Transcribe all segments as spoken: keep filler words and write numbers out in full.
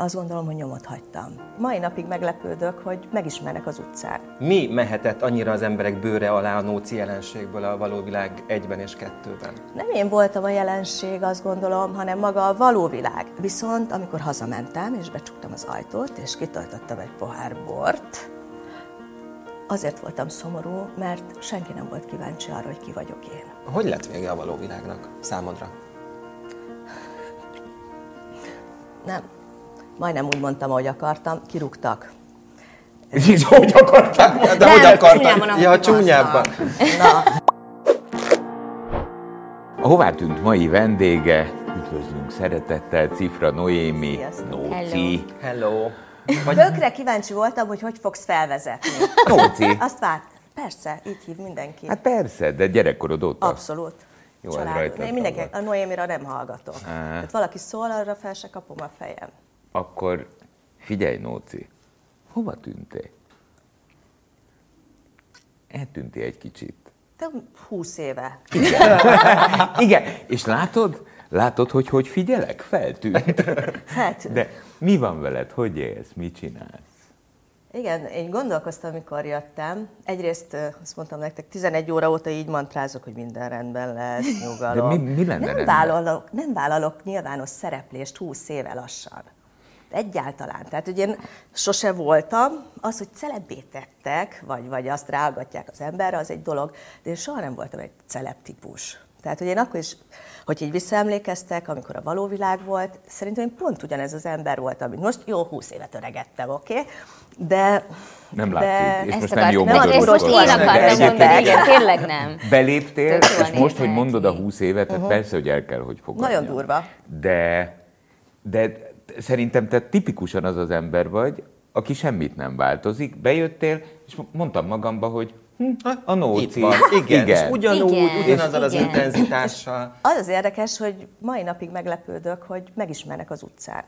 azt gondolom, hogy nyomot hagytam. Mai napig meglepődök, hogy megismernek az utcán. Mi mehetett annyira az emberek bőre alá a Nóci jelenségből a Való Világ egyben és kettőben? Nem én voltam a jelenség, azt gondolom, hanem maga a Való Világ. Viszont amikor hazamentem, és becsuktam az ajtót, és kitöltöttem egy pohár bort, azért voltam szomorú, mert senki nem volt kíváncsi arra, hogy ki vagyok én. Hogy lett vége a Való Világnak számodra? Nem. Majdnem úgy mondtam, ahogy akartam, kirúgtak. És hogy akarták? De nem, hogy akarták? Ja, a csúnyában. A Hová tűnt mai vendége, üdvözlünk szeretettel, Cifra Noémi, Nóci. Hello. Vagy... Tökre kíváncsi voltam, hogy hogy fogsz felvezetni. Nóci. Azt várt. Persze, így hív mindenki. Hát persze, de gyerekkorod óta. Abszolút. Jó, én mindenki, a Noémira nem hallgatok. Hát valaki szól, arra fel se kapom a fejem. Akkor figyelj, Nóci, hova tűntél? Eltűntél egy kicsit. Te húsz éve. Igen. Igen. És látod, látod, hogy hogy figyelek? Feltűnt. Feltűnt. De mi van veled? Hogy élsz? Mit csinálsz? Igen, én gondolkoztam, amikor jöttem. Egyrészt azt mondtam nektek, tizenegy óra óta így mantrázok, hogy minden rendben lesz, nyugalom. De mi, mi lenne nem rendben? Vállalok, nem vállalok nyilvános szereplést húsz éve lassan. Egyáltalán. Tehát, hogy én sose voltam. Az, hogy celebbé tettek, vagy, vagy azt rágatják az emberre, az egy dolog. De én soha nem voltam egy celeb típus. Tehát, hogy én akkor is, hogy így visszaemlékeztek, amikor a Való Világ volt, szerintem én pont ugyanez az ember voltam, amit most jó húsz évet öregettem, oké? Okay? De... Nem látszik, és most nem jó mondod. Ezt most én akartam mondani, igen, tényleg nem. Beléptél, és most, hogy mondod a húsz évet, hát persze, hogy el kell, hogy fogadjam. Nagyon durva. De, de szerintem te tipikusan az az ember vagy, aki semmit nem változik. Bejöttél, és mondtam magamba, hogy... A Nóci. Igen, igen. És ugyanúgy, igen, ugyanazzal igen. Az intenzitással. Az az érdekes, hogy mai napig meglepődök, hogy megismernek az utcán.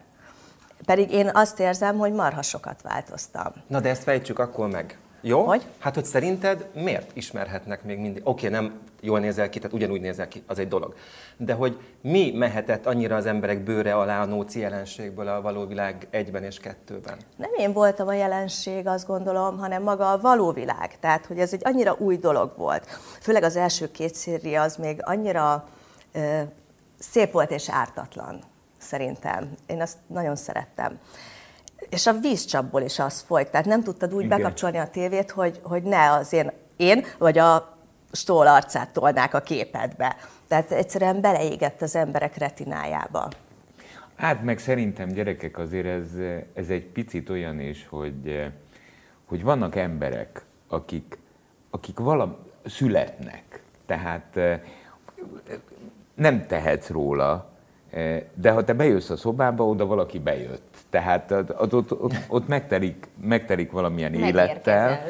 Pedig én azt érzem, hogy marha sokat változtam. Na de ezt fejtsük akkor meg. Jó? Hogy? Hát, hogy szerinted miért ismerhetnek még mindig? Oké, okay, nem jól nézel ki, tehát ugyanúgy nézel ki, az egy dolog. De hogy mi mehetett annyira az emberek bőre alá a Nóci jelenségből a Való Világ egyben és kettőben? Nem én voltam a jelenség, azt gondolom, hanem maga a Való Világ. Tehát, hogy ez egy annyira új dolog volt. Főleg az első két széria az még annyira ö, szép volt és ártatlan, szerintem. Én azt nagyon szerettem. És a vízcsapból is az folyt, tehát nem tudtad úgy igen. Bekapcsolni a tévét, hogy, hogy ne az én, én vagy a Stoll arcát tolnák a képedbe. Tehát egyszerűen beleégett az emberek retinájába. Hát meg szerintem, gyerekek, azért ez, ez egy picit olyan is, hogy, hogy vannak emberek, akik, akik valam születnek. Tehát nem tehetsz róla, de ha te bejössz a szobába, oda valaki bejött. Tehát ott, ott, ott, ott megtelik, megtelik valamilyen élettel,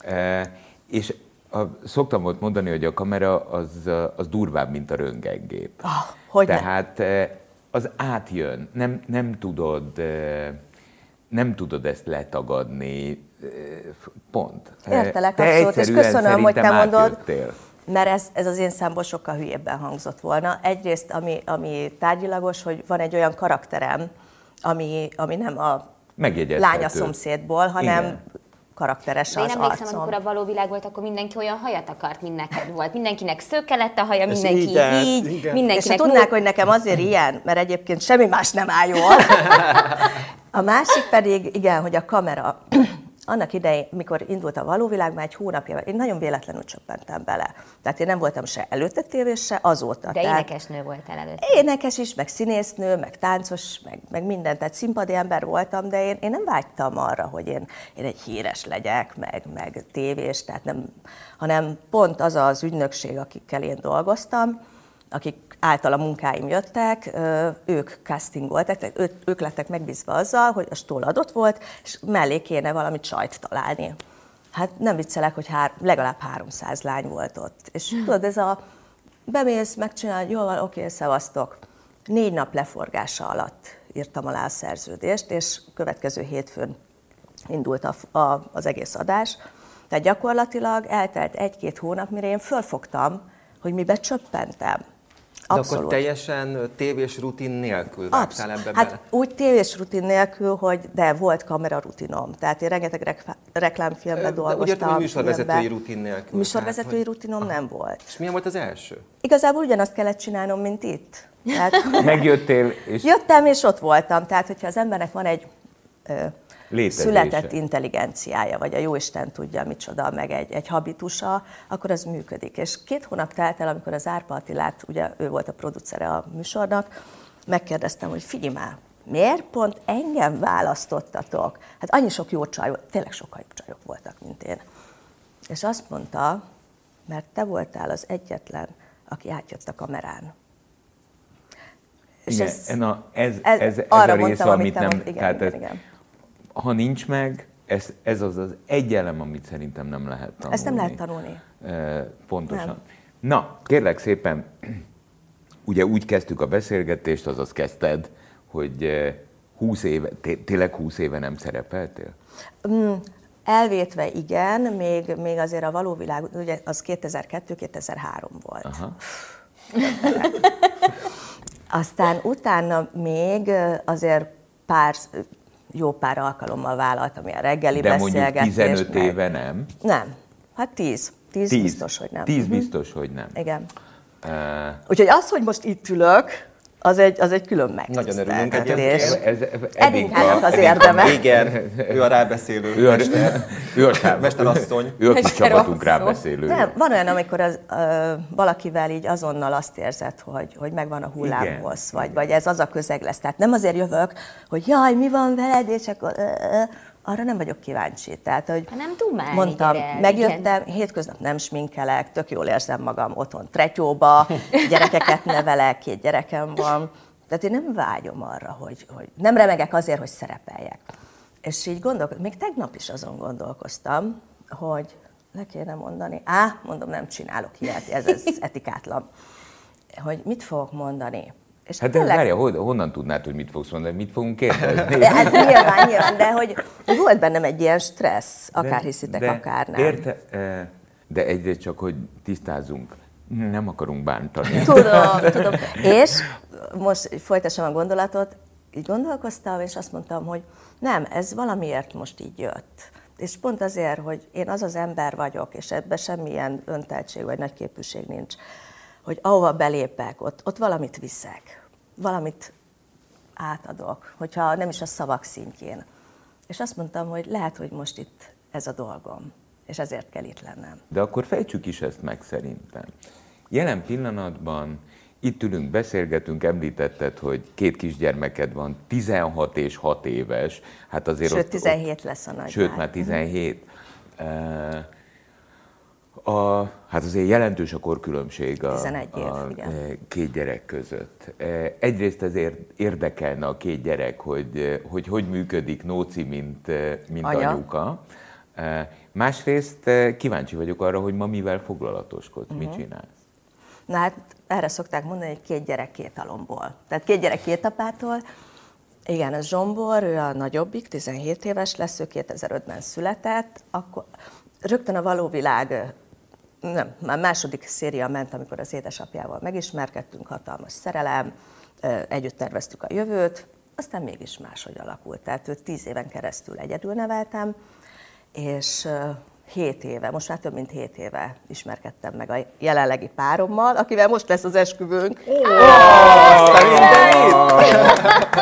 e, és a, szoktam volt mondani, hogy a kamera az, az durvább, mint a röntgengép. Oh, tehát e, az átjön, nem, nem, tudod, e, nem tudod ezt letagadni, e, pont. Értelek abszolút, és köszönöm, hogy te mondod. Átjöttél. Mert ez, ez az én számból sokkal hülyébben hangzott volna. Egyrészt, ami, ami tárgyilagos, hogy van egy olyan karakterem, Ami, ami nem a lánya szomszédból, hanem igen. Karakteres de az arcom. Én emlékszem, amikor a Való Világ volt, akkor mindenki olyan hajat akart, mint neked volt. Mindenkinek szőke lett a haja, mindenki így, így, így mindenkinek... És ha tudnák, hogy nekem azért ilyen, mert egyébként semmi más nem áll jól. A másik pedig, igen, hogy a kamera... Annak idején, mikor indult a Való Világ, már egy hónapja, én nagyon véletlenül csöppentem bele. Tehát én nem voltam se előtte tévés, se azóta. De tehát... énekesnő voltál előtte. Énekes is, meg színésznő, meg táncos, meg, meg minden. Tehát színpadi ember voltam, de én, én nem vágytam arra, hogy én, én egy híres legyek, meg, meg tévés, tehát nem, hanem pont az az ügynökség, akikkel én dolgoztam, akik által a munkáim jöttek, ők castingoltak, ők lettek megbízva azzal, hogy a Stoll adott volt, és mellé kéne valami csajt találni. Hát nem viccelek, hogy hár, legalább háromszáz lány volt ott. És tudod, ez a bemész, megcsinálod, jól van, oké, szevasztok. Négy nap leforgása alatt írtam alá a szerződést, és következő hétfőn indult a, a, az egész adás. Tehát gyakorlatilag eltelt egy-két hónap, mire én fölfogtam, hogy mibe csöppentem. De abszolút. Akkor teljesen tévés rutin nélkül vágtál ebbe bele? Hát úgy tévés rutin nélkül, hogy de volt kamera rutinom. Tehát én rengeteg rekl- reklámfilmben dolgoztam. De úgy értem, hogy műsorvezetői rutin nélkül. Műsorvezetői tehát, hogy... rutinom aha. nem volt. És milyen volt az első? Igazából ugyanazt kellett csinálnom, mint itt. Tehát, megjöttél és... Jöttem és ott voltam. Tehát, hogyha az embernek van egy... Ö, Létezése. Született intelligenciája, vagy a jóisten tudja micsoda, meg egy, egy habitusa, akkor az működik. És két hónap telt el, amikor az Árpa Attilát, ugye ő volt a producere a műsornak, megkérdeztem, hogy figyelj már, miért pont engem választottatok? Hát annyi sok jó csaj, tényleg sokkal jobb csajok voltak, mint én. És azt mondta, mert te voltál az egyetlen, aki átjött a kamerán. És igen, ez, na, ez, ez, ez, ez arra a rész, mondtam, amit nem... nem igen, igen, igen. Ha nincs meg, ez, ez az az egy elem, amit szerintem nem lehet tanulni. Ezt nem lehet tanulni. Pontosan. Nem. Na, kérlek szépen, ugye úgy kezdtük a beszélgetést, azaz kezdted, hogy húsz éve, tényleg húsz éve nem szerepeltél? Elvétve igen, még, még azért a Való Világ, ugye az kétezer-kettő kétezer-három volt. Aha. Aztán utána még azért pár... jó pár alkalommal vállaltam ilyen reggeli beszélgetést. De mondjuk tizenöt éve nem? Nem. Hát tíz. Tíz, tíz. biztos, hogy nem. Tíz biztos, hogy nem. Igen. Uh, Úgyhogy az, hogy most itt ülök, az egy, az egy külön megtiszteltetés. Nagyon örülünk egyébként. Edinkának az érdeme. Igen, ő a rábeszélő. Ő a, ő a mesterasszony. Ő a kis csapatunk rábeszélő. Nem, van olyan, amikor az, ö, valakivel így azonnal azt érzed, hogy, hogy megvan a hullámhossz, vagy, vagy ez az a közeg lesz. Tehát nem azért jövök, hogy jaj, mi van veled, és akkor... Ö, ö, arra nem vagyok kíváncsi. Tehát, hogy nem dumálni, mondtam, gyere, megjöttem, igen. Hétköznap nem sminkelek, tök jól érzem magam otthon tretyóba, gyerekeket nevelek, két gyerekem van. Tehát én nem vágyom arra, hogy, hogy nem remegek azért, hogy szerepeljek. És így gondolkodtam, még tegnap is azon gondolkoztam, hogy le kéne mondani, á, mondom, nem csinálok ilyet, ez, ez etikátlan, hogy mit fogok mondani. És hát tényleg... de várja, honnan tudnád, hogy mit fogsz mondani, mit fogunk kérdezni? Hát nyilván, nyilván, de hogy volt bennem egy ilyen stressz, akár de, hiszitek, de, akár nem. Érte, de egyre csak, hogy tisztázunk, nem akarunk bántani. Tudom, tudom. És most folytassam a gondolatot, így gondolkoztam, és azt mondtam, hogy nem, ez valamiért most így jött. És pont azért, hogy én az az ember vagyok, és ebben semmilyen önteltség vagy nagyképűség nincs, hogy ahova belépek, ott, ott valamit viszek, valamit átadok, hogyha nem is a szavak szintjén. És azt mondtam, hogy lehet, hogy most itt ez a dolgom, és ezért kell itt lennem. De akkor fejtsük is ezt meg szerintem. Jelen pillanatban itt ülünk, beszélgetünk, említetted, hogy két kisgyermeked van, tizenhat és hat éves. Hát azért sőt, ott, tizenhét ott, lesz a nagybár. Sőt, már tizenhét. Mm. Uh, A, hát azért jelentős a korkülönbség a, tizenegy év, a két gyerek között. Egyrészt ezért érdekelne a két gyerek, hogy hogy, hogy működik Nóci, mint, mint anyuka. Másrészt kíváncsi vagyok arra, hogy ma mivel foglalatoskodsz, uh-huh. mit csinálsz? Na hát erre szokták mondani, hogy két gyerek két alomból. Tehát két gyerek két apától. Igen, a Zsombor, ő a nagyobbik, tizenhét éves lesz, ő kétezer-ötben született, akkor... Rögtön a Való Világ, nem, már második széria ment, amikor az édesapjával megismerkedtünk, hatalmas szerelem, együtt terveztük a jövőt, aztán mégis máshogy alakult. Tehát őt tíz éven keresztül egyedül neveltem, és hét éve, most már több mint hét éve ismerkedtem meg a jelenlegi párommal, akivel most lesz az esküvőnk.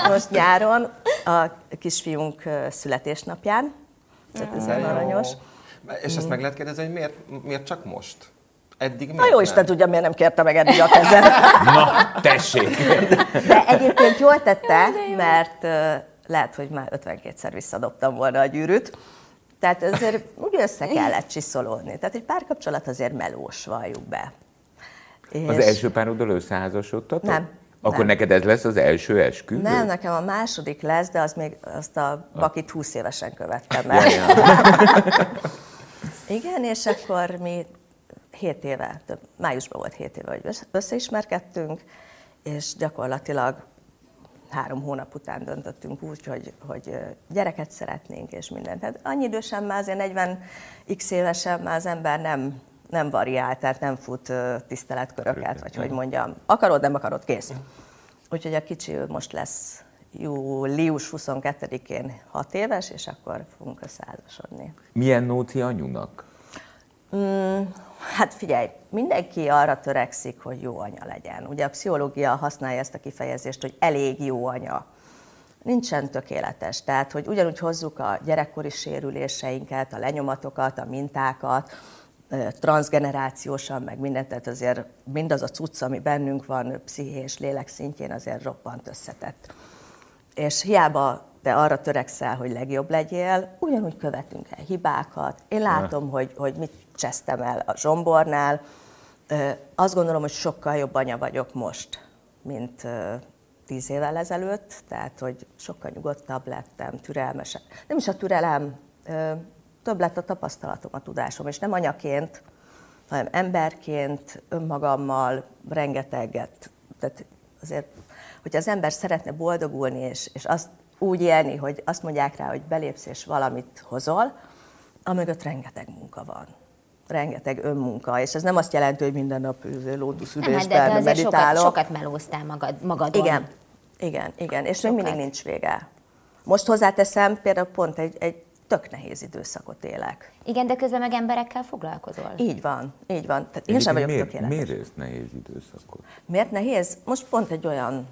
Most nyáron, a kisfiunk születésnapján, ez nagyon aranyos. És ezt meg lehet kérdezni, hogy miért, miért csak most? Eddig miért? Na jó Isten tudja, miért nem kérte meg eddig a kezem. Na, tessék! De egyébként jól tette, jó. mert uh, lehet, hogy már ötvenkétszer visszadobtam volna a gyűrűt. Tehát azért úgy össze kellett csiszolódni. Tehát egy párkapcsolat azért melós, valljuk be. És... Az első pároddal összeházasodtatok? Nem. Akkor nem. Neked ez lesz az első esküvő? Nem, nekem a második lesz, de az még azt a bakit húsz évesen követtem el. Igen, és akkor mi hét éve, több, májusban volt hét éve, hogy összeismerkedtünk, és gyakorlatilag három hónap után döntöttünk úgy, hogy, hogy gyereket szeretnénk, és mindent. Hát annyi idősen már, azért negyven x évesen már az ember nem nem variál, tehát nem fut tiszteletköröket, vagy hogy mondjam, akarod, nem akarod, kész. Úgyhogy a kicsi most lesz július huszonkettedikén hat éves, és akkor fogunk összeházasodni. Milyen Nóci anyunak? Mm, hát figyelj, mindenki arra törekszik, hogy jó anya legyen. Ugye a pszichológia használja ezt a kifejezést, hogy elég jó anya. Nincsen tökéletes, tehát hogy ugyanúgy hozzuk a gyerekkori sérüléseinket, a lenyomatokat, a mintákat, transzgenerációsan, meg mindent, tehát azért mindaz a cucc, ami bennünk van pszichés lélek szintjén, azért roppant összetett. És hiába te arra törekszel, hogy legjobb legyél, ugyanúgy követünk el hibákat. Én látom, ne. hogy, hogy mit csesztem el a zsombornál. Azt gondolom, hogy sokkal jobb anya vagyok most, mint tíz évvel ezelőtt, tehát hogy sokkal nyugodtabb lettem, türelmesebb. Nem is a türelem, több lett a tapasztalatom, a tudásom, és nem anyaként, hanem emberként, önmagammal, rengeteget. Tehát azért, hogyha az ember szeretne boldogulni, és, és azt úgy élni, hogy azt mondják rá, hogy belépsz és valamit hozol, amögött rengeteg munka van. Rengeteg önmunka, és ez nem azt jelenti, hogy minden nap lótuszülésben meditálok. De sokat, sokat melóztál magad, magadon. Igen, igen, igen, és sokat. Még mindig nincs vége. Most hozzáteszem, például pont egy, egy tök nehéz időszakot élek. Igen, de közben meg emberekkel foglalkozol. Így van, így van. Tehát én, én sem vagyok miért, tökéletes. Miért ez nehéz időszakot? Miért nehéz? Most pont egy olyan...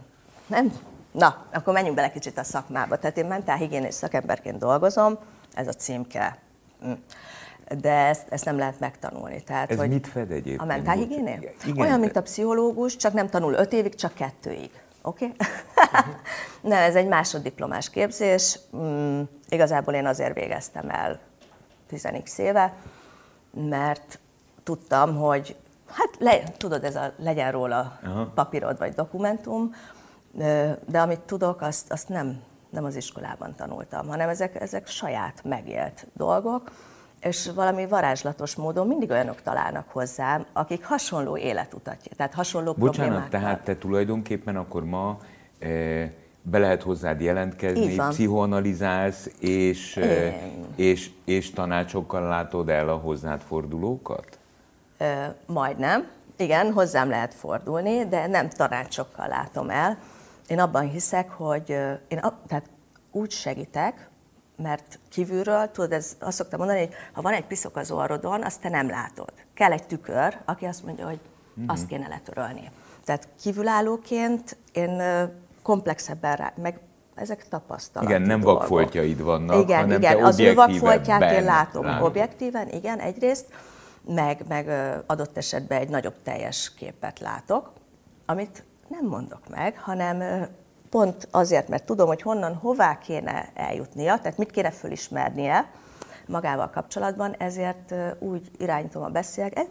Nem? Na, akkor menjünk bele kicsit a szakmába. Tehát én mentálhigiénés szakemberként dolgozom, ez a címke. De ezt, ezt nem lehet megtanulni. Tehát, ez hogy mit fed egyébként? A mentálhigiéné? Olyan, mint a pszichológus, csak nem tanul öt évig, csak kettőig. Oké? Okay? Uh-huh. Nem, ez egy másoddiplomás képzés. Mm, igazából én azért végeztem el tíz éve, mert tudtam, hogy hát le, tudod, ez a, legyen róla uh-huh. papírod vagy dokumentum, de amit tudok, azt, azt nem, nem az iskolában tanultam, hanem ezek, ezek saját megélt dolgok, és valami varázslatos módon mindig olyanok találnak hozzám, akik hasonló életutat, tehát hasonló Bocsánat, problémákat. Bocsánat, tehát te tulajdonképpen akkor ma e, be lehet hozzád jelentkezni, pszichoanalizálsz, és, e, és, és tanácsokkal látod el a hozzád fordulókat? E, majdnem. Igen, hozzám lehet fordulni, de nem tanácsokkal látom el. Én abban hiszek, hogy én a, tehát úgy segítek, mert kívülről, tudod, ez, azt szoktam mondani, hogy ha van egy piszok az orrodon, azt te nem látod. Kell egy tükör, aki azt mondja, hogy azt kéne letörölni. Tehát kívülállóként én komplexebben rá, meg ezek tapasztalati Igen, nem dolgok. Vakfoltjaid vannak, igen, hanem igen, te az ő vakfoltját én látom rá. Objektíven, igen, egyrészt, meg, meg adott esetben egy nagyobb teljes képet látok, amit nem mondok meg, hanem... Pont azért, mert tudom, hogy honnan, hová kéne eljutnia, tehát mit kéne fölismernie magával kapcsolatban, ezért úgy irányítom a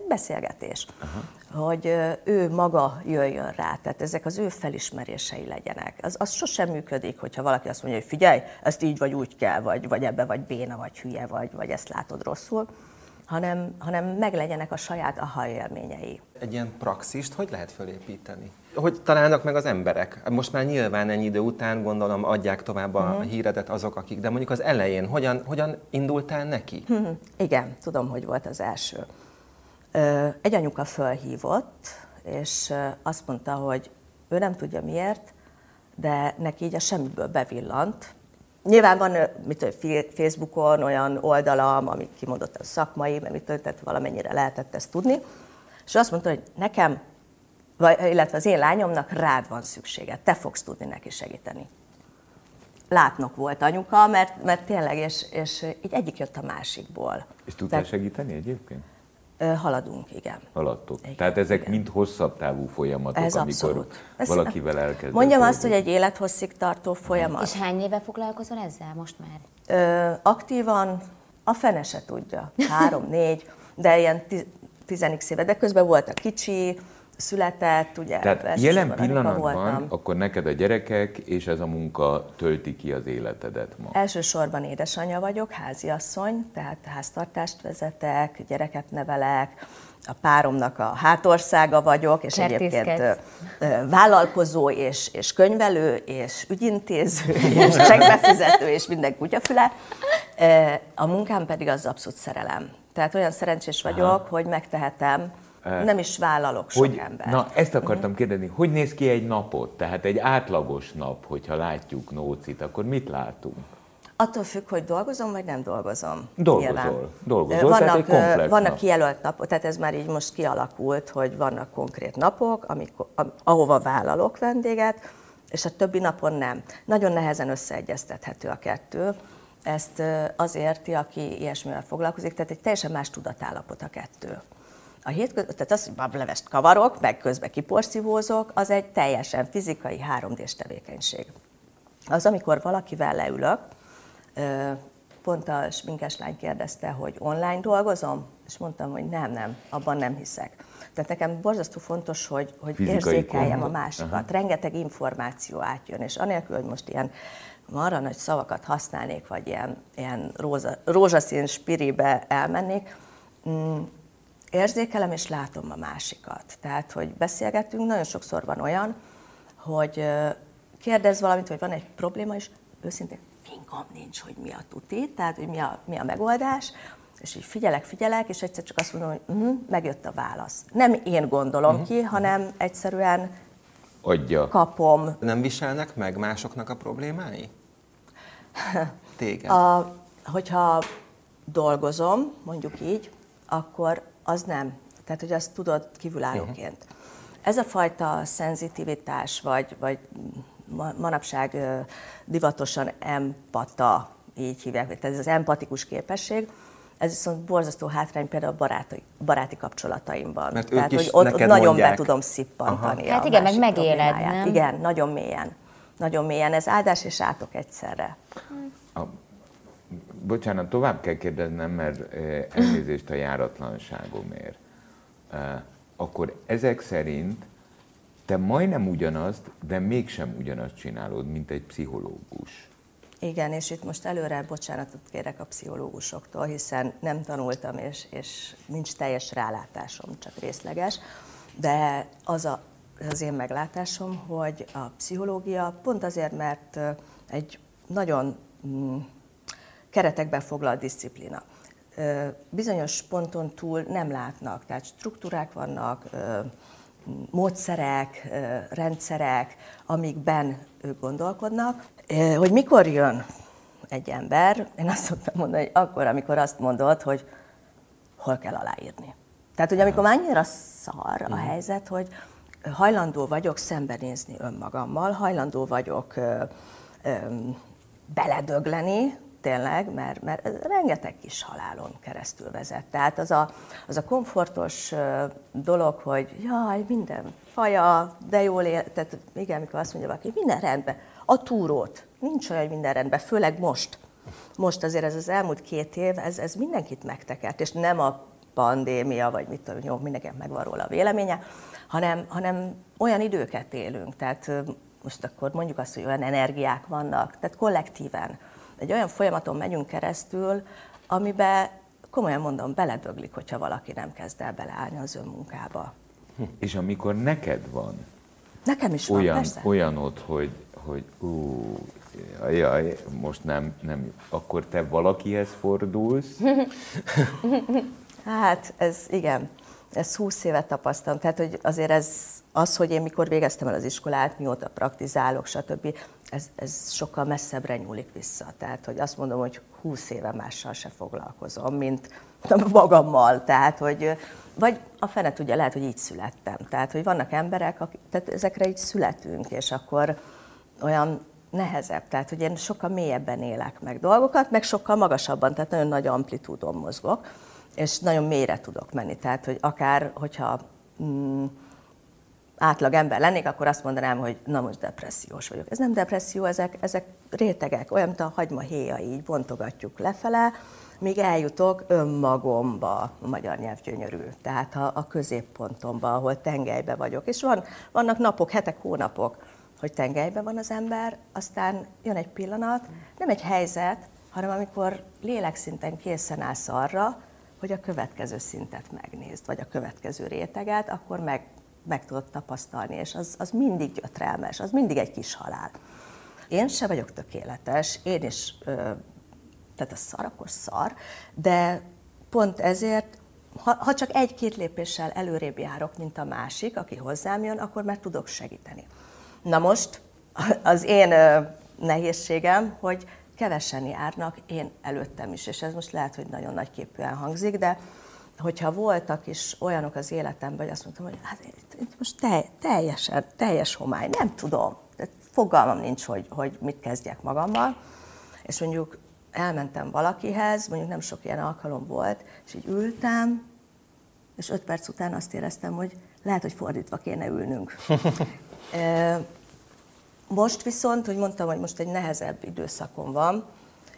beszélgetés, Aha. hogy ő maga jöjjön rá, tehát ezek az ő felismerései legyenek. Az, az sosem működik, hogyha valaki azt mondja, hogy figyelj, ezt így vagy úgy kell, vagy, vagy ebbe vagy béna, vagy hülye vagy, vagy ezt látod rosszul, hanem, hanem meglegyenek a saját aha élményei. Egy ilyen praxist hogy lehet felépíteni? Hogy találnak meg az emberek? Most már nyilván ennyi idő után gondolom adják tovább a uh-huh. híredet azok, akik, de mondjuk az elején hogyan, hogyan indultál neki? Uh-huh. Igen, tudom, hogy volt az első. Egy anyuka fölhívott, és azt mondta, hogy ő nem tudja miért, de neki így a semmiből bevillant. Nyilván van mitől, Facebookon olyan oldalam, ami kimondottan szakmai, mert mitől, tehát valamennyire lehetett ezt tudni, és azt mondta, hogy nekem, vagy, illetve az én lányomnak rád van szüksége, te fogsz tudni neki segíteni. Látnok volt anyuka, mert, mert tényleg, és, és így egyik jött a másikból. És tudtál Te, segíteni egyébként? Haladunk, igen. Haladtok. Igen, Tehát ezek igen. mind hosszabb távú folyamatok, Ez amikor abszolút. valakivel elkezdett. Mondjam azt, hogy egy élethosszig tartó folyamat. És hány éve foglalkozol ezzel most már? Ö, aktívan a fene se tudja. Három, négy, de ilyen tizenik éve, de közben volt a kicsi, született, ugye... Tehát jelen pillanatban akkor neked a gyerekek és ez a munka tölti ki az életedet ma? Elsősorban édesanyja vagyok, háziasszony, tehát háztartást vezetek, gyereket nevelek, a páromnak a hátországa vagyok, és egyébként vállalkozó és, és könyvelő, és ügyintéző, és csekkbefizető, és minden kutyafüle. A munkám pedig az abszolút szerelem. Tehát olyan szerencsés vagyok, aha, hogy megtehetem, nem is vállalok hogy, sok embert. Na, ezt akartam kérdezni, hogy néz ki egy napot? Tehát egy átlagos nap, hogyha látjuk Nócit, akkor mit látunk? Attól függ, hogy dolgozom, vagy nem dolgozom. Dolgozol, nyilván. dolgozol, vannak, tehát egy komplex Vannak nap. kijelölt napok, tehát ez már így most kialakult, hogy vannak konkrét napok, amikor, ahova vállalok vendéget, és a többi napon nem. Nagyon nehezen összeegyeztethető a kettő. Ezt azért, aki ilyesmivel foglalkozik, tehát egy teljesen más tudatállapot a kettő. A hétköz... Tehát az, hogy bablevest kavarok, meg közben kiporszívózok, az egy teljesen fizikai háromdés tevékenység. Az, amikor valakivel leülök, pont a sminkes lány kérdezte, hogy online dolgozom, és mondtam, hogy nem, nem, abban nem hiszek. Tehát nekem borzasztó fontos, hogy, hogy érzékeljem a másikat. Aha. Rengeteg információ átjön, és anélkül, hogy most ilyen marra nagy szavakat használnék, vagy ilyen, ilyen róza, rózsaszín spiribe elmennék, érzékelem és látom a másikat. Tehát, hogy beszélgetünk, nagyon sokszor van olyan, hogy kérdez valamit, hogy van egy probléma, és őszintén fingom nincs, hogy mi a tuti, tehát, hogy mi a, mi a megoldás, és így figyelek, figyelek, és egyszer csak azt mondom, hogy uh-huh, megjött a válasz. Nem én gondolom uh-huh. ki, hanem egyszerűen adja. Kapom. Nem viselnek meg másoknak a problémái? Téged? A, hogyha dolgozom, mondjuk így, akkor az nem. Tehát, hogy azt tudod kívülállóként. Uh-huh. Ez a fajta szenzitivitás, vagy, vagy manapság uh, divatosan empata, így hívják, tehát ez az empatikus képesség, ez viszont borzasztó hátrány például a baráti, baráti kapcsolataimban. Mert tehát, hogy ott, ott nagyon mondják. Be tudom szippantani. Hát igen, meg megéled, nem? Igen, nagyon mélyen. Nagyon mélyen. Ez áldás és átok egyszerre. A, bocsánat, tovább kell kérdeznem, mert elnézést a járatlanságomért. Akkor ezek szerint te majdnem ugyanazt, de mégsem ugyanazt csinálod, mint egy pszichológus. Igen, és itt most előre bocsánatot kérek a pszichológusoktól, hiszen nem tanultam, és, és nincs teljes rálátásom, csak részleges. De az a, az én meglátásom, hogy a pszichológia pont azért, mert egy nagyon keretekben foglalt diszciplína. Bizonyos ponton túl nem látnak, tehát struktúrák vannak, módszerek, rendszerek, amikben ők gondolkodnak. Hogy mikor jön egy ember, én azt szoktam mondani, hogy akkor, amikor azt mondod, hogy hol kell aláírni. Tehát, hogy amikor annyira szar a helyzet, hogy hajlandó vagyok szembenézni önmagammal, hajlandó vagyok ö, ö, beledögleni, tényleg, mert, mert rengeteg kis halálon keresztül vezet. Tehát az a, az a komfortos dolog, hogy jaj, minden faja, de jól él, tehát igen, amikor azt mondja valaki, minden rendben, a túrót, nincs olyan, hogy minden rendben, főleg most. Most azért ez az elmúlt két év, ez, ez mindenkit megtekert, és nem a pandémia, vagy mit tudom, jó, mindenkinek megvan róla a véleménye, hanem, hanem olyan időket élünk, tehát most akkor mondjuk azt, hogy olyan energiák vannak, tehát kollektíven. Egy olyan folyamaton megyünk keresztül, amiben, komolyan mondom, beledöglik, hogyha valaki nem kezd el beleállni az önmunkába. Hm. És amikor neked van, nekem is olyan, van, persze. Olyanod, hogy, hogy ú, jaj, most nem, nem, akkor te valakihez fordulsz? Hát, ez igen, ez húsz évet tapasztalom, tehát hogy azért ez, az, hogy én mikor végeztem el az iskolát, mióta praktizálok, stb., Ez, ez sokkal messzebbre nyúlik vissza. Tehát, hogy azt mondom, hogy húsz éve mással se foglalkozom, mint magammal. Tehát, hogy, vagy a fene tudja, lehet, hogy így születtem. Tehát, hogy vannak emberek, akik, tehát ezekre így születünk, és akkor olyan nehezebb. Tehát, hogy én sokkal mélyebben élek meg dolgokat, meg sokkal magasabban, tehát nagyon nagy amplitúdon mozgok, és nagyon mélyre tudok menni. Tehát, hogy akár, hogyha... Mm, átlag ember lennék, akkor azt mondanám, hogy na most depressziós vagyok. Ez nem depresszió, ezek, ezek rétegek, olyan, mint a hagymahéja, így bontogatjuk lefele, míg eljutok önmagomba, a magyar nyelv gyönyörű, tehát a, a középpontomba, ahol tengelybe vagyok. És van, vannak napok, hetek, hónapok, hogy tengelybe van az ember, aztán jön egy pillanat, nem egy helyzet, hanem amikor lélekszinten készen állsz arra, hogy a következő szintet megnézd, vagy a következő réteget, akkor meg meg tudod tapasztalni, és az, az mindig gyötrelmes, az mindig egy kis halál. Én se vagyok tökéletes, én is, ö, tehát a szar, akkor szar, de pont ezért, ha, ha csak egy-két lépéssel előrébb járok, mint a másik, aki hozzám jön, akkor már tudok segíteni. Na most az én nehézségem, hogy kevesen járnak, én előttem is, és ez most lehet, hogy nagyon nagyképűen hangzik, de hogyha voltak is olyanok az életemben, hogy azt mondtam, hogy hát itt most te, teljesen, teljes homály, nem tudom, fogalmam nincs, hogy, hogy mit kezdjek magammal, és mondjuk elmentem valakihez, mondjuk nem sok ilyen alkalom volt, és így ültem, és öt perc után azt éreztem, hogy lehet, hogy fordítva kéne ülnünk. Most viszont, hogy mondtam, hogy most egy nehezebb időszakom van,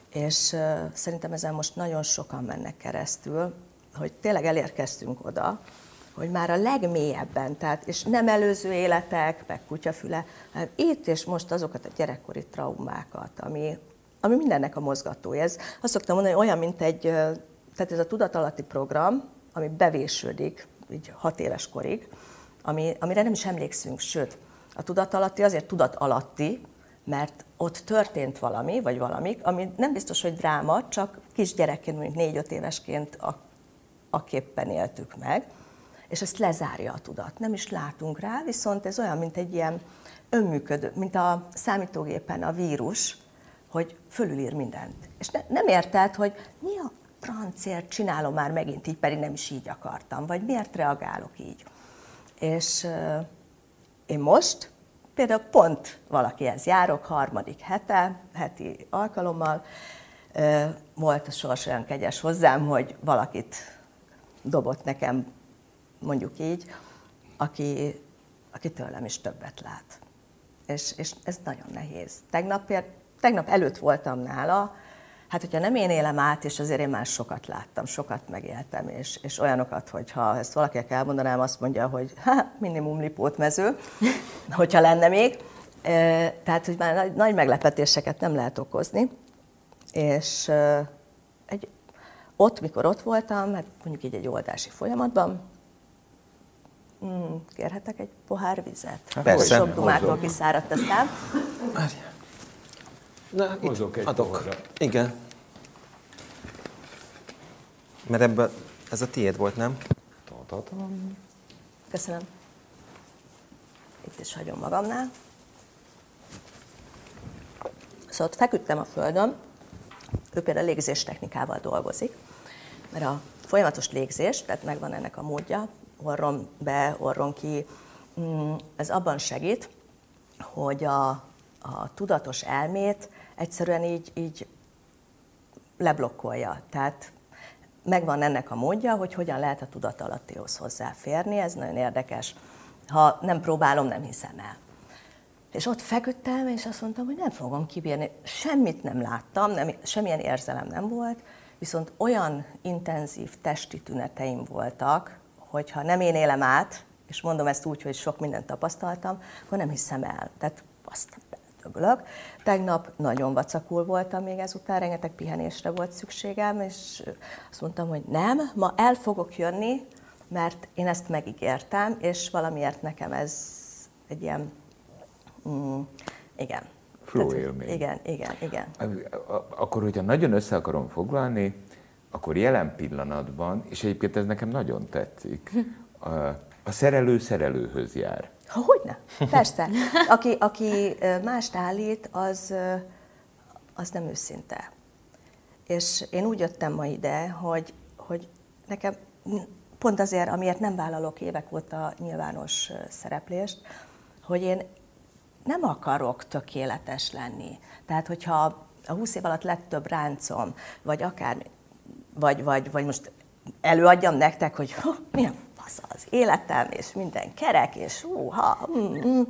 és szerintem ezen most nagyon sokan mennek keresztül, hogy tényleg elérkeztünk oda, hogy már a legmélyebben, tehát, és nem előző életek, meg kutyafüle, hát itt és most azokat a gyerekkori traumákat, ami, ami mindennek a mozgatója. Ez, azt szoktam mondani, olyan, mint egy, tehát ez a tudatalatti program, ami bevésődik, így hat éves korig, ami, amire nem is emlékszünk, sőt, a tudatalatti azért tudatalatti, mert ott történt valami, vagy valamik, ami nem biztos, hogy dráma, csak kisgyerekként, mondjuk négy-öt évesként a, a képpen éltük meg, és ezt lezárja a tudat. Nem is látunk rá, viszont ez olyan, mint egy ilyen önműködő, mint a számítógépen a vírus, hogy fölülír mindent. És ne, nem érted, hogy mi a francért csinálom már megint így, pedig nem is így akartam, vagy miért reagálok így. És euh, én most például pont valakihez járok, harmadik hete, heti alkalommal, euh, volt a sors olyan kegyes hozzám, hogy valakit dobott nekem, mondjuk így, aki, aki tőlem is többet lát. És, és ez nagyon nehéz. Tegnap, tegnap előtt voltam nála, hát hogyha nem én élem át, és azért én már sokat láttam, sokat megéltem, és, és olyanokat, hogyha ezt valakinek elmondanám, azt mondja, hogy ha, minimum Lipótmező, hogyha lenne még. E, tehát, hogy már nagy, nagy meglepetéseket nem lehet okozni. És e, egy, ott, mikor ott voltam, hát mondjuk így egy oldási folyamatban, Mm, kérhetek egy pohár vizet? Persze. Sok dumától kiszáradt a szám. Na, hozok egy pohárra. Igen. Mert ebben ez a tiéd volt, nem? Ta-ta-tam. Köszönöm. Itt is hagyom magamnál. Szóval ott feküdtem a földön. Ő például légzéstechnikával dolgozik. Mert a folyamatos légzés, tehát megvan ennek a módja, orron be, orron ki, ez abban segít, hogy a, a tudatos elmét egyszerűen így, így leblokkolja. Tehát megvan ennek a módja, hogy hogyan lehet a tudatalattihoz hozzáférni, ez nagyon érdekes. Ha nem próbálom, nem hiszem el. És ott feküdtem, és azt mondtam, hogy nem fogom kibírni. Semmit nem láttam, nem, semmilyen érzelem nem volt, viszont olyan intenzív testi tüneteim voltak, hogyha nem én élem át, és mondom ezt úgy, hogy sok mindent tapasztaltam, akkor nem hiszem el. Tehát azt döglök. Tegnap nagyon vacakul voltam még ezután, rengeteg pihenésre volt szükségem, és azt mondtam, hogy nem, ma el fogok jönni, mert én ezt megígértem, és valamiért nekem ez egy ilyen, mm, igen. Flow élmény. Igen, igen, igen. Akkor, hogyha nagyon össze akarom foglalni, akkor jelen pillanatban, és egyébként ez nekem nagyon tetszik, a, a szerelő szerelőhöz jár. Ha, hogyne? Persze. Aki, aki mást állít, az, az nem őszinte. És én úgy jöttem ma ide, hogy, hogy nekem pont azért, amiért nem vállalok évek óta nyilvános szereplést, hogy én nem akarok tökéletes lenni. Tehát, hogyha a húsz év alatt lett több ráncom, vagy akármi, Vagy, vagy, vagy most előadjam nektek, hogy hú, milyen fasz az életem, és minden kerek, és húha, mm, mm.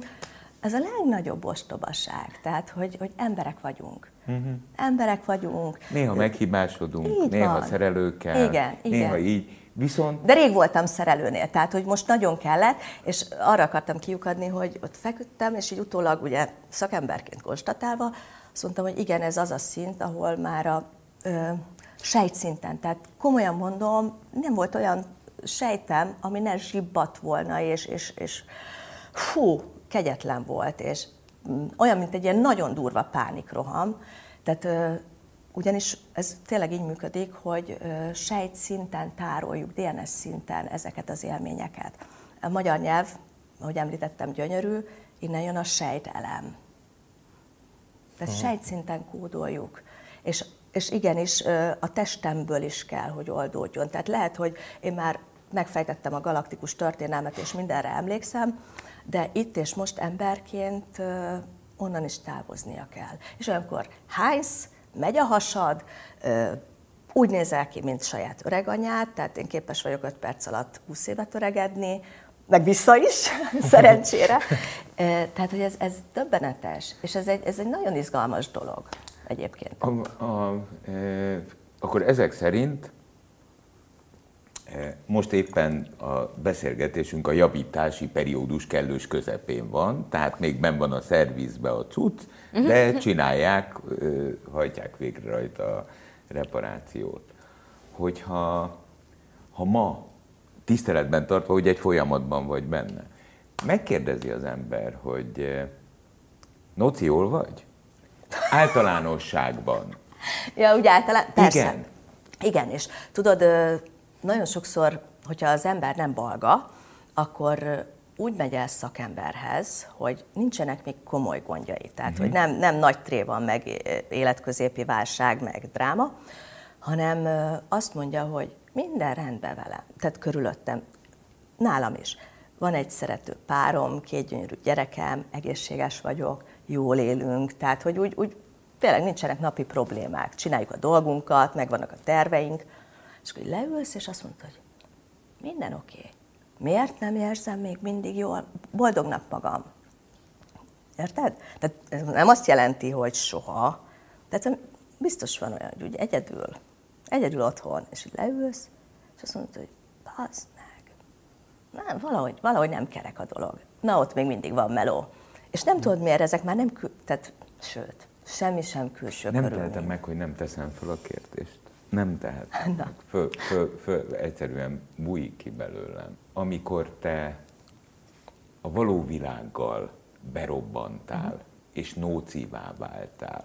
Ez a legnagyobb ostobaság, tehát, hogy, hogy emberek vagyunk. Uh-huh. Emberek vagyunk. Néha meghibásodunk, így néha van. Szerelőkkel, igen, néha igen. Így. Viszont... De rég voltam szerelőnél, tehát, hogy most nagyon kellett, és arra akartam kiukadni, hogy ott feküdtem, és így utólag ugye szakemberként konstatálva, azt mondtam, hogy igen, ez az a szint, ahol már a... Ö, sejtszinten, tehát komolyan mondom, nem volt olyan sejtem, ami ne zsibbadt volna, és, és, és fú, kegyetlen volt, és olyan, mint egy ilyen nagyon durva pánikroham, tehát ö, Ugyanis ez tényleg így működik, hogy sejt szinten tároljuk, dé en es szinten ezeket az élményeket. A magyar nyelv, ahogy említettem, gyönyörű, innen jön a sejtelem. Tehát sejt szinten kódoljuk. És, és igenis a testemből is kell, hogy oldódjon. Tehát lehet, hogy én már megfejtettem a galaktikus történelmet, és mindenre emlékszem, de itt és most emberként onnan is távoznia kell. És olyankor hánysz, megy a hasad, úgy nézel ki, mint saját öreganyád, tehát én képes vagyok öt perc alatt húsz évet öregedni, meg vissza is, szerencsére. Tehát, hogy ez, ez döbbenetes, és ez egy, ez egy nagyon izgalmas dolog egyébként. A, a, e, akkor ezek szerint e, most éppen a beszélgetésünk a javítási periódus kellős közepén van, tehát még benn van a szervizbe a cucc, de csinálják, e, hajtják végre rajta a reparációt. Hogyha ha ma tiszteletben tartva, hogy egy folyamatban vagy benne. Megkérdezi az ember, hogy Nóci, jól vagy? Általánosságban. Ja, ugye általán... Persze. Igen. Igen, és tudod, nagyon sokszor, hogyha az ember nem balga, akkor úgy megy el szakemberhez, hogy nincsenek még komoly gondjai. Tehát, uh-huh. hogy nem, nem nagy tré van, meg életközépi válság, meg dráma, hanem azt mondja, hogy minden rendben velem, tehát körülöttem, nálam is. Van egy szerető párom, két gyönyörű gyerekem, egészséges vagyok, jól élünk, tehát hogy úgy, úgy tényleg nincsenek napi problémák. Csináljuk a dolgunkat, megvannak a terveink, és akkor leülsz, és azt mondod, hogy minden oké. Okay. Miért nem érzem még mindig jól? Boldognak magam. Érted? Tehát ez nem azt jelenti, hogy soha, de biztos van olyan, hogy egyedül. Egyedül otthon, és így leülsz, és azt mondod, hogy baszd meg, nem, valahogy, valahogy nem kerek a dolog. Na, ott még mindig van meló. És nem tudod miért, ezek már nem, kül... tehát, sőt, semmi sem külső körülmény. Nem tehetem meg, hogy nem teszem fel a kérdést. Nem tehetem meg. Föl, föl, föl, egyszerűen bújj ki belőlem. Amikor te a való világgal berobbantál, uh-huh. és Nócivá váltál,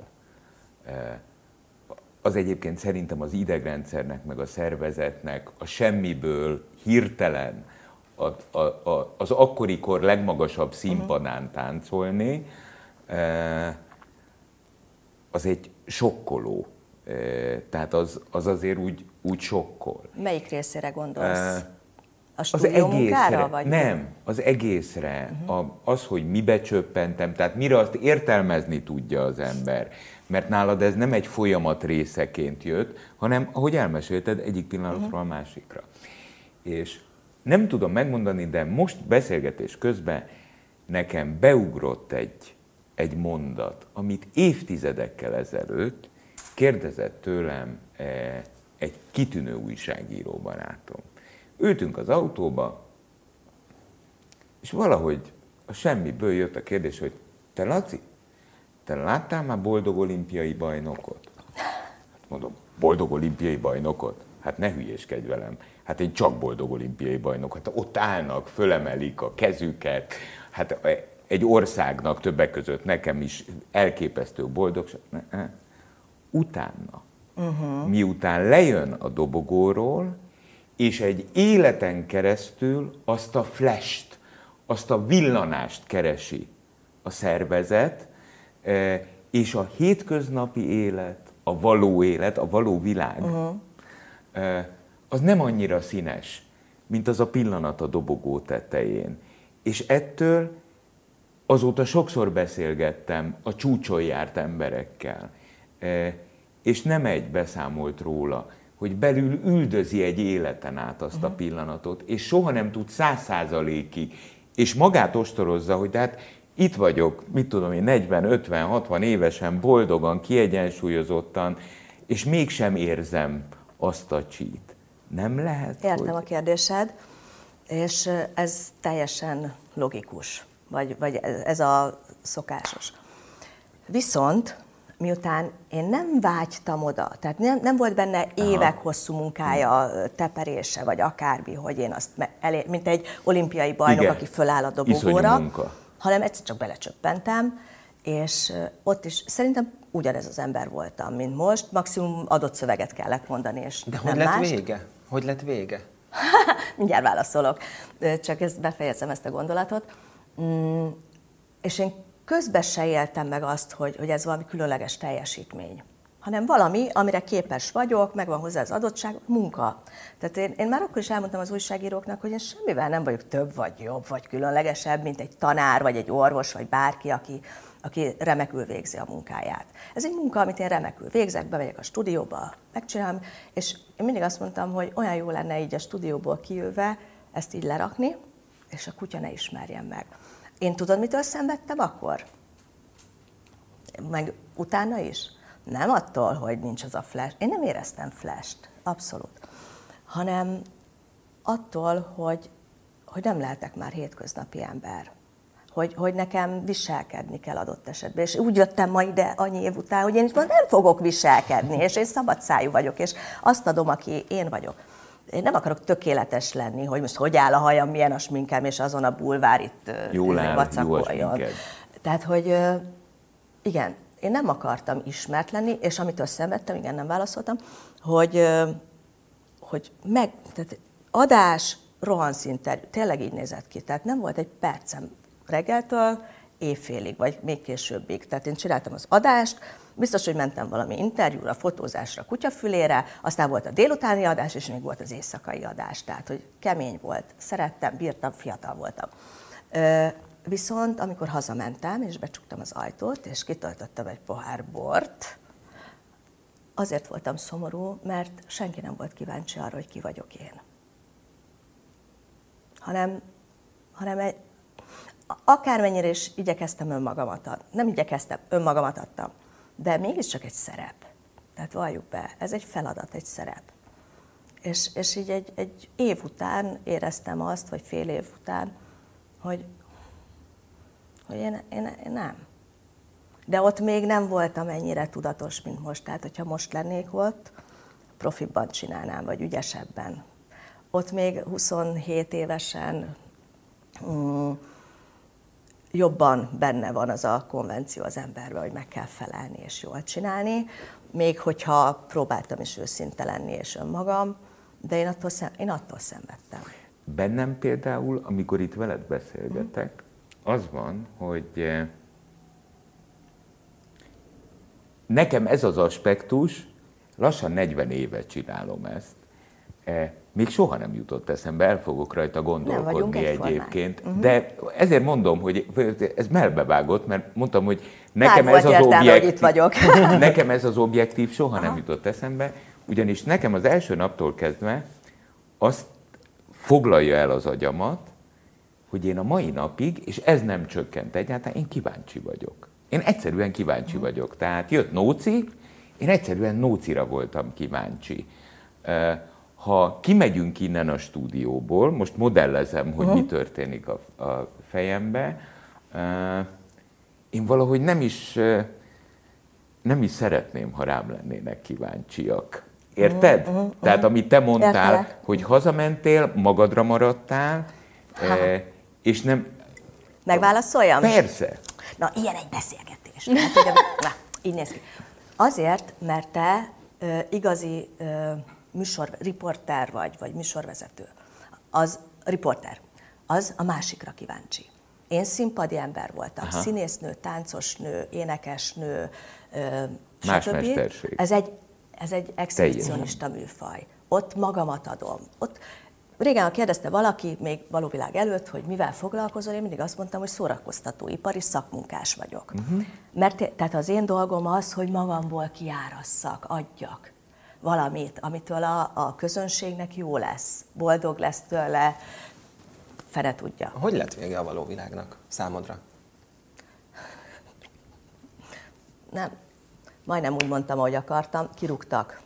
az egyébként szerintem az idegrendszernek, meg a szervezetnek a semmiből hirtelen a, a, a, az akkorikor legmagasabb színpadán táncolni, az egy sokkoló. Tehát az, az azért úgy, úgy sokkol. Melyik részére gondolsz? A stúdió munkára, vagy? Nem, az egészre. Uh-huh. A, az, hogy mibe csöppentem, tehát mire azt értelmezni tudja az ember. Mert nálad ez nem egy folyamat részeként jött, hanem, ahogy elmesélted, egyik pillanatról uh-huh. a másikra. És nem tudom megmondani, de most beszélgetés közben nekem beugrott egy, egy mondat, amit évtizedekkel ezelőtt kérdezett tőlem eh, egy kitűnő újságíró barátom. Ültünk az autóba, és valahogy a semmiből jött a kérdés, hogy te Laci, te láttál már boldog olimpiai bajnokot? Hát mondom, boldog olimpiai bajnokot? Hát ne hülyéskedj velem. Hát én csak boldog olimpiai bajnok. Hát ott állnak, fölemelik a kezüket. Hát egy országnak többek között nekem is elképesztő boldogság. Utána, uh-huh. miután lejön a dobogóról, és egy életen keresztül azt a flash-t, azt a villanást keresi a szervezet, és a hétköznapi élet, a való élet, a való világ, uh-huh. az nem annyira színes, mint az a pillanat a dobogó tetején. És ettől azóta sokszor beszélgettem a csúcson járt emberekkel, és nem egy beszámolt róla, hogy belül üldözi egy életen át azt uh-huh. a pillanatot, és soha nem tud száz százalékig, és magát ostorozza, hogy hát itt vagyok, mit tudom én, negyven, ötven, hatvan évesen, boldogan, kiegyensúlyozottan, és mégsem érzem azt a csít. Nem lehet, Értem hogy... a kérdésed, és ez teljesen logikus, vagy, vagy ez a szokásos. Viszont... miután én nem vágytam oda, tehát nem, nem volt benne évek hosszú munkája, teperése, vagy akármi, hogy én azt, elé, mint egy olimpiai bajnok, Igen. aki föláll a dobogóra, hanem egyszer csak belecsöppentem, és ott is szerintem ugyanez az ember voltam, mint most, maximum adott szöveget kellett mondani, és de nem hogy lett mást. Vége? Hogy lett vége? Mindjárt válaszolok, csak ezt befejezem ezt a gondolatot. Mm, és én közben se éltem meg azt, hogy, hogy ez valami különleges teljesítmény, hanem valami, amire képes vagyok, megvan hozzá az adottság, munka. Tehát én, én már akkor is elmondtam az újságíróknak, hogy én semmivel nem vagyok több vagy jobb, vagy különlegesebb, mint egy tanár, vagy egy orvos, vagy bárki, aki, aki remekül végzi a munkáját. Ez egy munka, amit én remekül végzek, bemegyek a stúdióba, megcsinálom, és én mindig azt mondtam, hogy olyan jó lenne így a stúdióból kijöve ezt így lerakni, és a kutya ne ismerjen meg. Én tudod, mitől szenvedtem akkor? Meg utána is? Nem attól, hogy nincs az a flash. Én nem éreztem flash-t, abszolút. Hanem attól, hogy, hogy nem lehetek már hétköznapi ember. Hogy, hogy nekem viselkedni kell adott esetben. És úgy jöttem ma ide annyi év után, hogy én itt már nem fogok viselkedni, és én szabadszájú vagyok, és azt adom, aki én vagyok. Én nem akarok tökéletes lenni, hogy most hogy áll a hajam, milyen a sminkem, és azon a bulvár itt vacakoljon. Tehát, hogy igen, én nem akartam ismert lenni, és amitől szenvedtem, igen, nem válaszoltam, hogy, hogy meg, tehát adás, rohanszinterjú, tényleg így nézett ki. Tehát nem volt egy percem reggeltől éjfélig, vagy még későbbig. Tehát én csináltam az adást, biztos, hogy mentem valami interjúra, fotózásra, kutyafülére, aztán volt a délutáni adás, és még volt az éjszakai adás. Tehát, hogy kemény volt, szerettem, bírtam, fiatal voltam. Ö, viszont, amikor hazamentem, és becsuktam az ajtót, és kitöltöttem egy pohár bort, azért voltam szomorú, mert senki nem volt kíváncsi arra, hogy ki vagyok én. Hanem, hanem egy... Akármennyire is igyekeztem önmagamat adni. Nem igyekeztem, önmagamat adtam. De mégiscsak egy szerep. Tehát valljuk be, ez egy feladat, egy szerep. És, és így egy, egy év után éreztem azt, vagy fél év után, hogy, hogy én, én, én nem. De ott még nem voltam ennyire tudatos, mint most. Tehát, hogyha most lennék ott, profibban csinálnám, vagy ügyesebben. Ott még huszonhét évesen... Mm, jobban benne van az a konvenció az emberben, hogy meg kell felelni és jól csinálni, még hogyha próbáltam is őszinte lenni és önmagam, de én attól, szem, én attól szenvedtem. Bennem például, amikor itt veled beszélgetek, az van, hogy nekem ez az aspektus, lassan negyven éve csinálom ezt, még soha nem jutott eszembe, el fogok rajta gondolkodni egyébként. Uh-huh. De ezért mondom, hogy ez melbevágott, mert mondtam, hogy nekem ez, az értelme, objektív, hogy itt vagyok. nekem ez az objektív soha Aha. nem jutott eszembe, ugyanis nekem az első naptól kezdve azt foglalja el az agyamat, hogy én a mai napig, és ez nem csökkent egyáltalán, én kíváncsi vagyok. Én egyszerűen kíváncsi uh-huh. vagyok. Tehát jött Nóci, én egyszerűen Nócira voltam kíváncsi. Ha kimegyünk innen a stúdióból, most modellezem, hogy uh-huh. mi történik a, a fejembe, uh, én valahogy nem is, uh, nem is szeretném, ha rám lennének kíváncsiak. Érted? Uh-huh. Uh-huh. Tehát amit te mondtál, Értelek. Hogy hazamentél, magadra maradtál, uh, és nem... Megválaszoljam? Persze. Na, ilyen egy beszélgetés. Hát, ugye, na, így néz ki. Azért, mert te uh, igazi... Uh, műsor, riporter vagy, vagy műsorvezető, az riporter, az a másikra kíváncsi. Én színpadi ember voltam, Aha. színésznő, táncosnő, énekesnő, más stb. Mesterség. Ez egy, ez egy exhibicionista műfaj. Ott magamat adom. Ott, régen, ha kérdezte valaki, még Való Világ előtt, hogy mivel foglalkozol, én mindig azt mondtam, hogy szórakoztatóipari szakmunkás vagyok. Uh-huh. Mert tehát az én dolgom az, hogy magamból kiárasszak, adjak valamit, amitől a, a közönségnek jó lesz, boldog lesz tőle, fene tudja. Hogy lett vége a Való Világnak számodra? Nem, majdnem úgy mondtam, ahogy akartam, kirúgtak.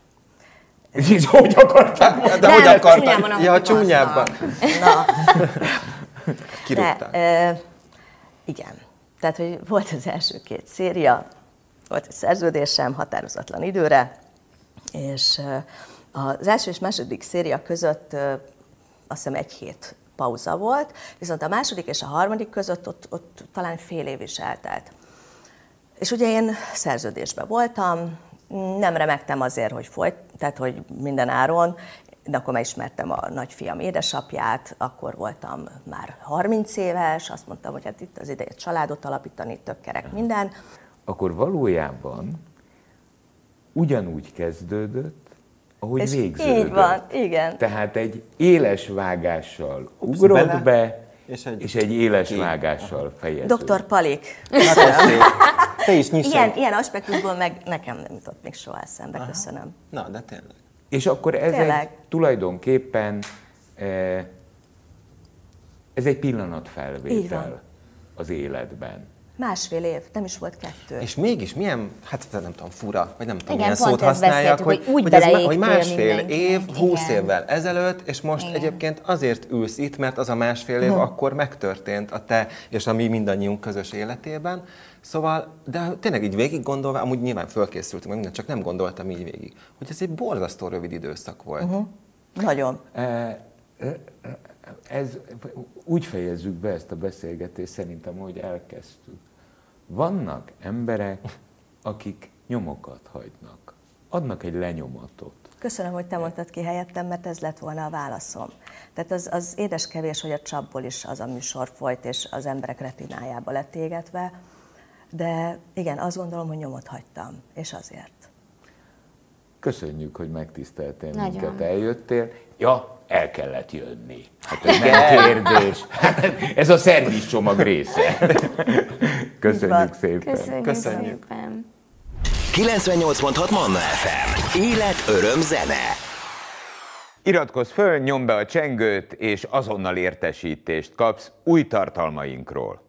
És hogy akarták? De nem, hogy akarták? Mondom, ja, csúnyában. Na. Kirúgták. De, uh, igen, tehát hogy volt az első két széria, volt egy szerződésem határozatlan időre, és az első és második széria között azt hiszem egy hét pauza volt, viszont a második és a harmadik között ott, ott talán fél év is eltelt. És ugye én szerződésben voltam, nem remektem azért, hogy folyt, tehát hogy minden áron, de akkor már ismertem a nagyfiam édesapját, akkor voltam már harminc éves, azt mondtam, hogy hát itt az ideje családot alapítani, tök kerek minden. Akkor valójában ugyanúgy kezdődött, ahogy és végződött. Így van, igen. Tehát egy éles vágással ugrott bele, be, és egy, és egy éles így. vágással fejeződött. doktor Palik. Köszönöm. Te is nyissad. Ilyen, ilyen aspektusból meg nekem nem jutott még soha eszembe, köszönöm. Na, de tényleg. És akkor ez egy, tulajdonképpen ez egy pillanatfelvétel az életben. Másfél év, nem is volt kettő. És mégis milyen, hát nem tudom, fura, vagy nem tudom, igen, milyen szót használjak, hogy, hogy, hogy, ez, hogy másfél mindenki. év, húsz évvel ezelőtt, és most igen. egyébként azért ülsz itt, mert az a másfél év hm. akkor megtörtént a te és a mi mindannyiunk közös életében. Szóval, de tényleg így végig gondolva, amúgy nyilván fölkészültünk, minden, csak nem gondoltam így végig, hogy ez egy borzasztó rövid időszak volt. Uh-huh. Nagyon. E, ez, úgy fejezzük be ezt a beszélgetést szerintem, hogy elkezdtük. Vannak emberek, akik nyomokat hagynak, adnak egy lenyomatot. Köszönöm, hogy te mondtad ki helyettem, mert ez lett volna a válaszom. Tehát az, az édes kevés, hogy a csapból is az a műsor folyt, és az emberek retinájába lett égetve. De igen, azt gondolom, hogy nyomot hagytam, és azért. Köszönjük, hogy megtiszteltél minket, eljöttél. Ja, el kellett jönni. Hát ez nem kérdés. Ez a szervizcsomag része. Köszönjük szépen. Köszönjük, Köszönjük. szépen. kilencvennyolc pont hat Manna ef em. Élet, öröm, zene. Iratkozz föl, nyomd be a csengőt, és azonnal értesítést kapsz új tartalmainkról.